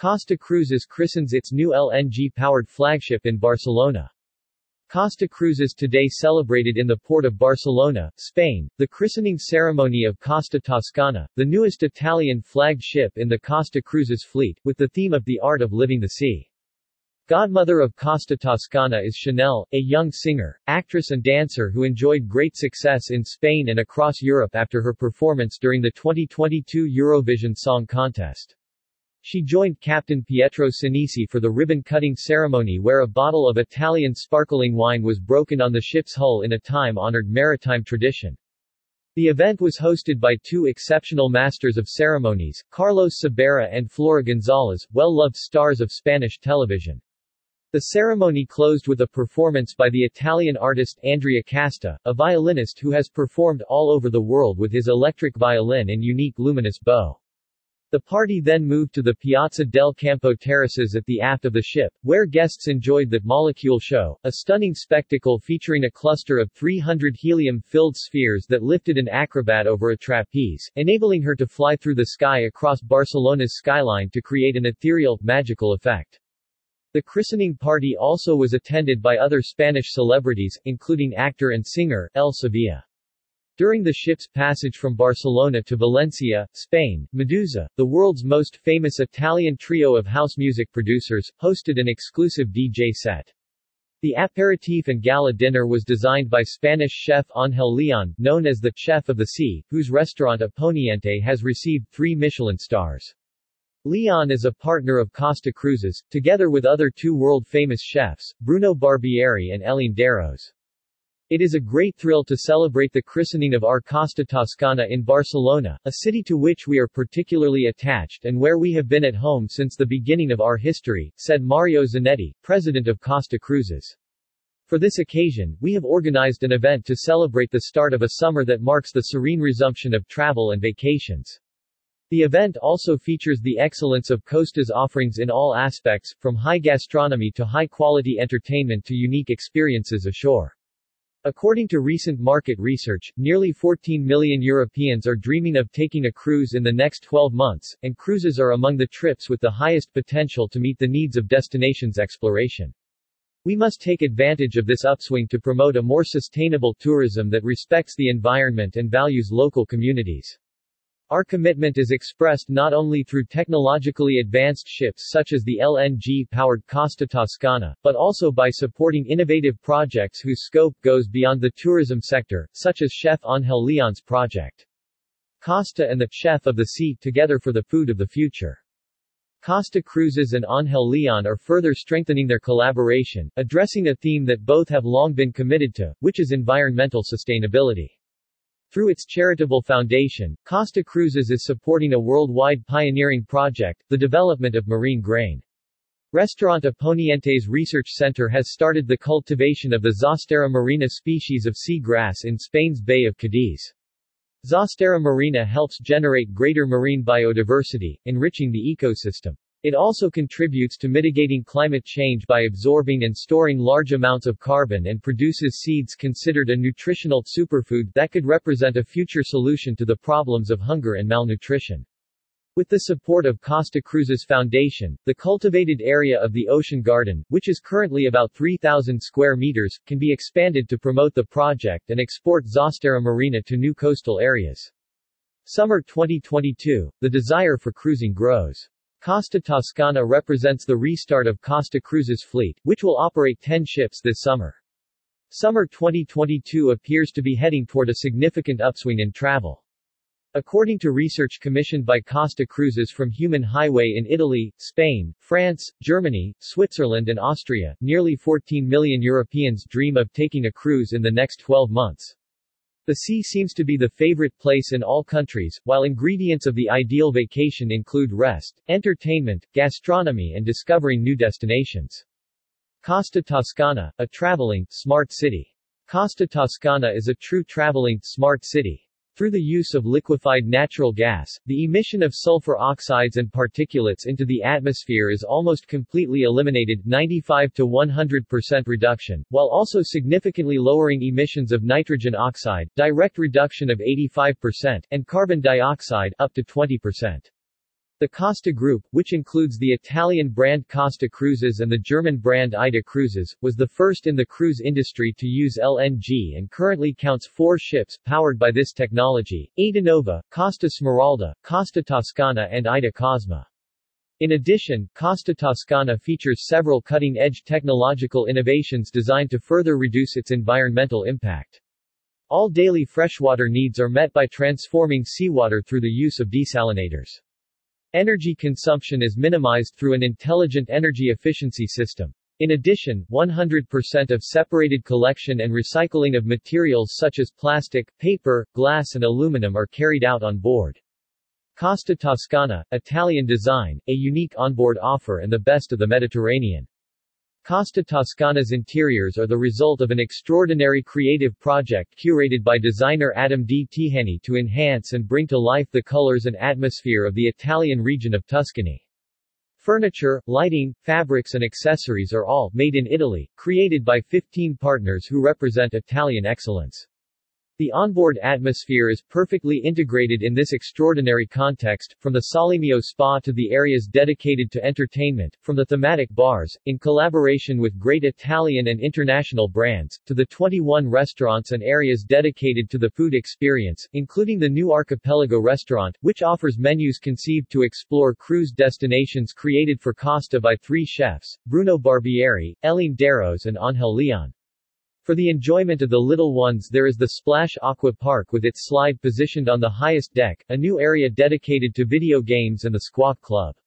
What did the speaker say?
Costa Cruises christens its new LNG-powered flagship in Barcelona. Costa Cruises today celebrated in the port of Barcelona, Spain, the christening ceremony of Costa Toscana, the newest Italian-flagged ship in the Costa Cruises fleet, with the theme of the art of living the sea. Godmother of Costa Toscana is Chanel, a young singer, actress and dancer who enjoyed great success in Spain and across Europe after her performance during the 2022 Eurovision Song Contest. She joined Captain Pietro Sinisi for the ribbon-cutting ceremony where a bottle of Italian sparkling wine was broken on the ship's hull in a time-honored maritime tradition. The event was hosted by two exceptional masters of ceremonies, Carlos Sabera and Flora González, well-loved stars of Spanish television. The ceremony closed with a performance by the Italian artist Andrea Casta, a violinist who has performed all over the world with his electric violin and unique luminous bow. The party then moved to the Piazza del Campo terraces at the aft of the ship, where guests enjoyed the Molecule Show, a stunning spectacle featuring a cluster of 300 helium-filled spheres that lifted an acrobat over a trapeze, enabling her to fly through the sky across Barcelona's skyline to create an ethereal, magical effect. The christening party also was attended by other Spanish celebrities, including actor and singer, El Sevilla. During the ship's passage from Barcelona to Valencia, Spain, Medusa, the world's most famous Italian trio of house music producers, hosted an exclusive DJ set. The aperitif and gala dinner was designed by Spanish chef Ángel Leon, known as the Chef of the Sea, whose restaurant Aponiente has received 3 Michelin stars. Leon is a partner of Costa Cruises, together with other 2 world-famous chefs, Bruno Barbieri and Elin Daros. It is a great thrill to celebrate the christening of our Costa Toscana in Barcelona, a city to which we are particularly attached and where we have been at home since the beginning of our history, said Mario Zanetti, president of Costa Cruises. For this occasion, we have organized an event to celebrate the start of a summer that marks the serene resumption of travel and vacations. The event also features the excellence of Costa's offerings in all aspects, from high gastronomy to high-quality entertainment to unique experiences ashore. According to recent market research, nearly 14 million Europeans are dreaming of taking a cruise in the next 12 months, and cruises are among the trips with the highest potential to meet the needs of destinations exploration. We must take advantage of this upswing to promote a more sustainable tourism that respects the environment and values local communities. Our commitment is expressed not only through technologically advanced ships such as the LNG-powered Costa Toscana, but also by supporting innovative projects whose scope goes beyond the tourism sector, such as Chef Ángel Leon's project Costa and the Chef of the Sea together for the food of the future. Costa Cruises and Ángel Leon are further strengthening their collaboration, addressing a theme that both have long been committed to, which is environmental sustainability. Through its charitable foundation, Costa Cruises is supporting a worldwide pioneering project, the development of marine grain. Restaurant Aponiente's research center has started the cultivation of the Zostera marina species of sea grass in Spain's Bay of Cadiz. Zostera marina helps generate greater marine biodiversity, enriching the ecosystem. It also contributes to mitigating climate change by absorbing and storing large amounts of carbon and produces seeds considered a nutritional superfood that could represent a future solution to the problems of hunger and malnutrition. With the support of Costa Cruises Foundation, the cultivated area of the Ocean Garden, which is currently about 3,000 square meters, can be expanded to promote the project and export Zostera marina to new coastal areas. Summer 2022, the desire for cruising grows. Costa Toscana represents the restart of Costa Cruises' fleet, which will operate 10 ships this summer. Summer 2022 appears to be heading toward a significant upswing in travel. According to research commissioned by Costa Cruises from Human Highway in Italy, Spain, France, Germany, Switzerland and Austria, nearly 14 million Europeans dream of taking a cruise in the next 12 months. The sea seems to be the favorite place in all countries, while ingredients of the ideal vacation include rest, entertainment, gastronomy and discovering new destinations. Costa Toscana, a traveling, smart city. Costa Toscana is a true traveling, smart city. Through the use of liquefied natural gas, the emission of sulfur oxides and particulates into the atmosphere is almost completely eliminated, 95 to 100% reduction, while also significantly lowering emissions of nitrogen oxide, direct reduction of 85%, and carbon dioxide, up to 20%. The Costa Group, which includes the Italian brand Costa Cruises and the German brand Aida Cruises, was the first in the cruise industry to use LNG and currently counts 4 ships powered by this technology: Aida Nova, Costa Smeralda, Costa Toscana and Aida Cosma. In addition, Costa Toscana features several cutting-edge technological innovations designed to further reduce its environmental impact. All daily freshwater needs are met by transforming seawater through the use of desalinators. Energy consumption is minimized through an intelligent energy efficiency system. In addition, 100% of separated collection and recycling of materials such as plastic, paper, glass and aluminum are carried out on board. Costa Toscana, Italian design, a unique onboard offer and the best of the Mediterranean. Costa Toscana's interiors are the result of an extraordinary creative project curated by designer Adam D. Tihany to enhance and bring to life the colors and atmosphere of the Italian region of Tuscany. Furniture, lighting, fabrics and accessories are all made in Italy, created by 15 partners who represent Italian excellence. The onboard atmosphere is perfectly integrated in this extraordinary context, from the Salimio Spa to the areas dedicated to entertainment, from the thematic bars, in collaboration with great Italian and international brands, to the 21 restaurants and areas dedicated to the food experience, including the new Archipelago restaurant, which offers menus conceived to explore cruise destinations created for Costa by 3 chefs, Bruno Barbieri, Elin Daros and Ángel Leon. For the enjoyment of the little ones there is the Splash Aqua Park with its slide positioned on the highest deck, a new area dedicated to video games and the Squawk Club.